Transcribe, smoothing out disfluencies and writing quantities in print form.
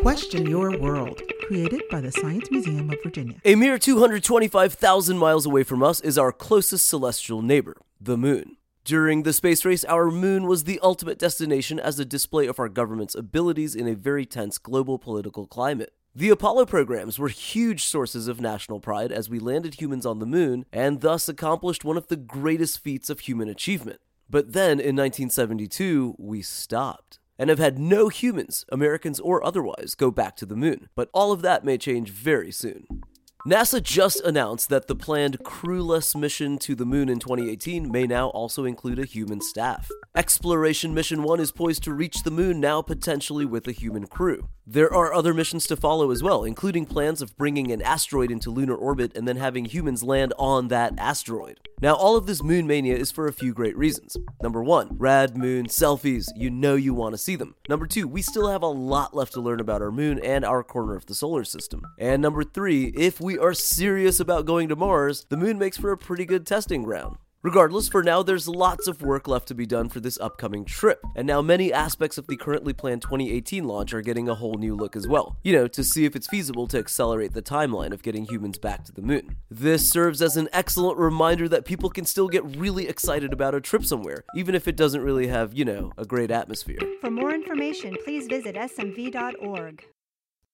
Question Your World, created by the Science Museum of Virginia. A mere 225,000 miles away from us is our closest celestial neighbor, the Moon. During the space race, our Moon was the ultimate destination as a display of our government's abilities in a very tense global political climate. The Apollo programs were huge sources of national pride as we landed humans on the Moon and thus accomplished one of the greatest feats of human achievement. But then, in 1972, we stopped. And have had no humans, Americans or otherwise, go back to the Moon. But all of that may change very soon. NASA just announced that the planned crewless mission to the Moon in 2018 may now also include a human staff. Exploration Mission 1 is poised to reach the Moon now potentially with a human crew. There are other missions to follow as well, including plans of bringing an asteroid into lunar orbit and then having humans land on that asteroid. Now, all of this moon mania is for a few great reasons. Number 1, rad moon selfies. You know you want to see them. Number 2, we still have a lot left to learn about our Moon and our corner of the solar system. And number 3, if we are serious about going to Mars, the Moon makes for a pretty good testing ground. Regardless, for now, there's lots of work left to be done for this upcoming trip, and now many aspects of the currently planned 2018 launch are getting a whole new look as well, to see if it's feasible to accelerate the timeline of getting humans back to the Moon. This serves as an excellent reminder that people can still get really excited about a trip somewhere, even if it doesn't really have, a great atmosphere. For more information, please visit smv.org.